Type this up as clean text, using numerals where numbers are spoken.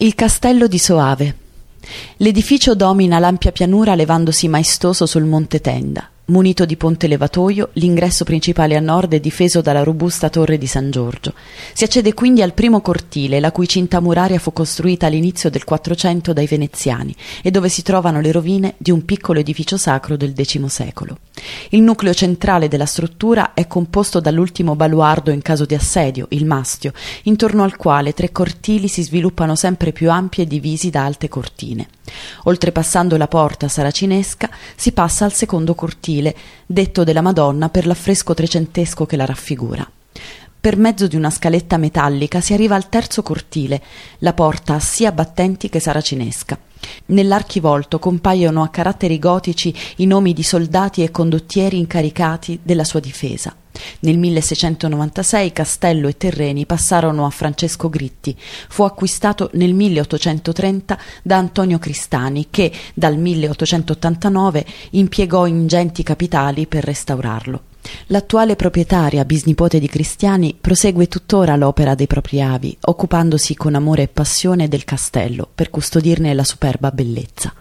Il castello di Soave. L'edificio domina l'ampia pianura levandosi maestoso sul monte Tenda. Munito di ponte levatoio, l'ingresso principale a nord è difeso dalla robusta torre di San Giorgio. Si accede quindi al primo cortile, la cui cinta muraria fu costruita all'inizio del Quattrocento dai veneziani e dove si trovano le rovine di un piccolo edificio sacro del X secolo. Il nucleo centrale della struttura è composto dall'ultimo baluardo in caso di assedio, il mastio, intorno al quale tre cortili si sviluppano sempre più ampi e divisi da alte cortine. Oltrepassando la porta saracinesca, si passa al secondo cortile, detto della Madonna per l'affresco trecentesco che la raffigura. Per mezzo di una scaletta metallica si arriva al terzo cortile, la porta ha sia battenti che saracinesca. Nell'archivolto compaiono a caratteri gotici i nomi di soldati e condottieri incaricati della sua difesa. Nel 1696 castello e terreni passarono a Francesco Gritti, fu acquistato nel 1830 da Antonio Cristani che dal 1889 impiegò ingenti capitali per restaurarlo. L'attuale proprietaria, bisnipote di Cristiani, prosegue tuttora l'opera dei propri avi, occupandosi con amore e passione del castello per custodirne la superba bellezza.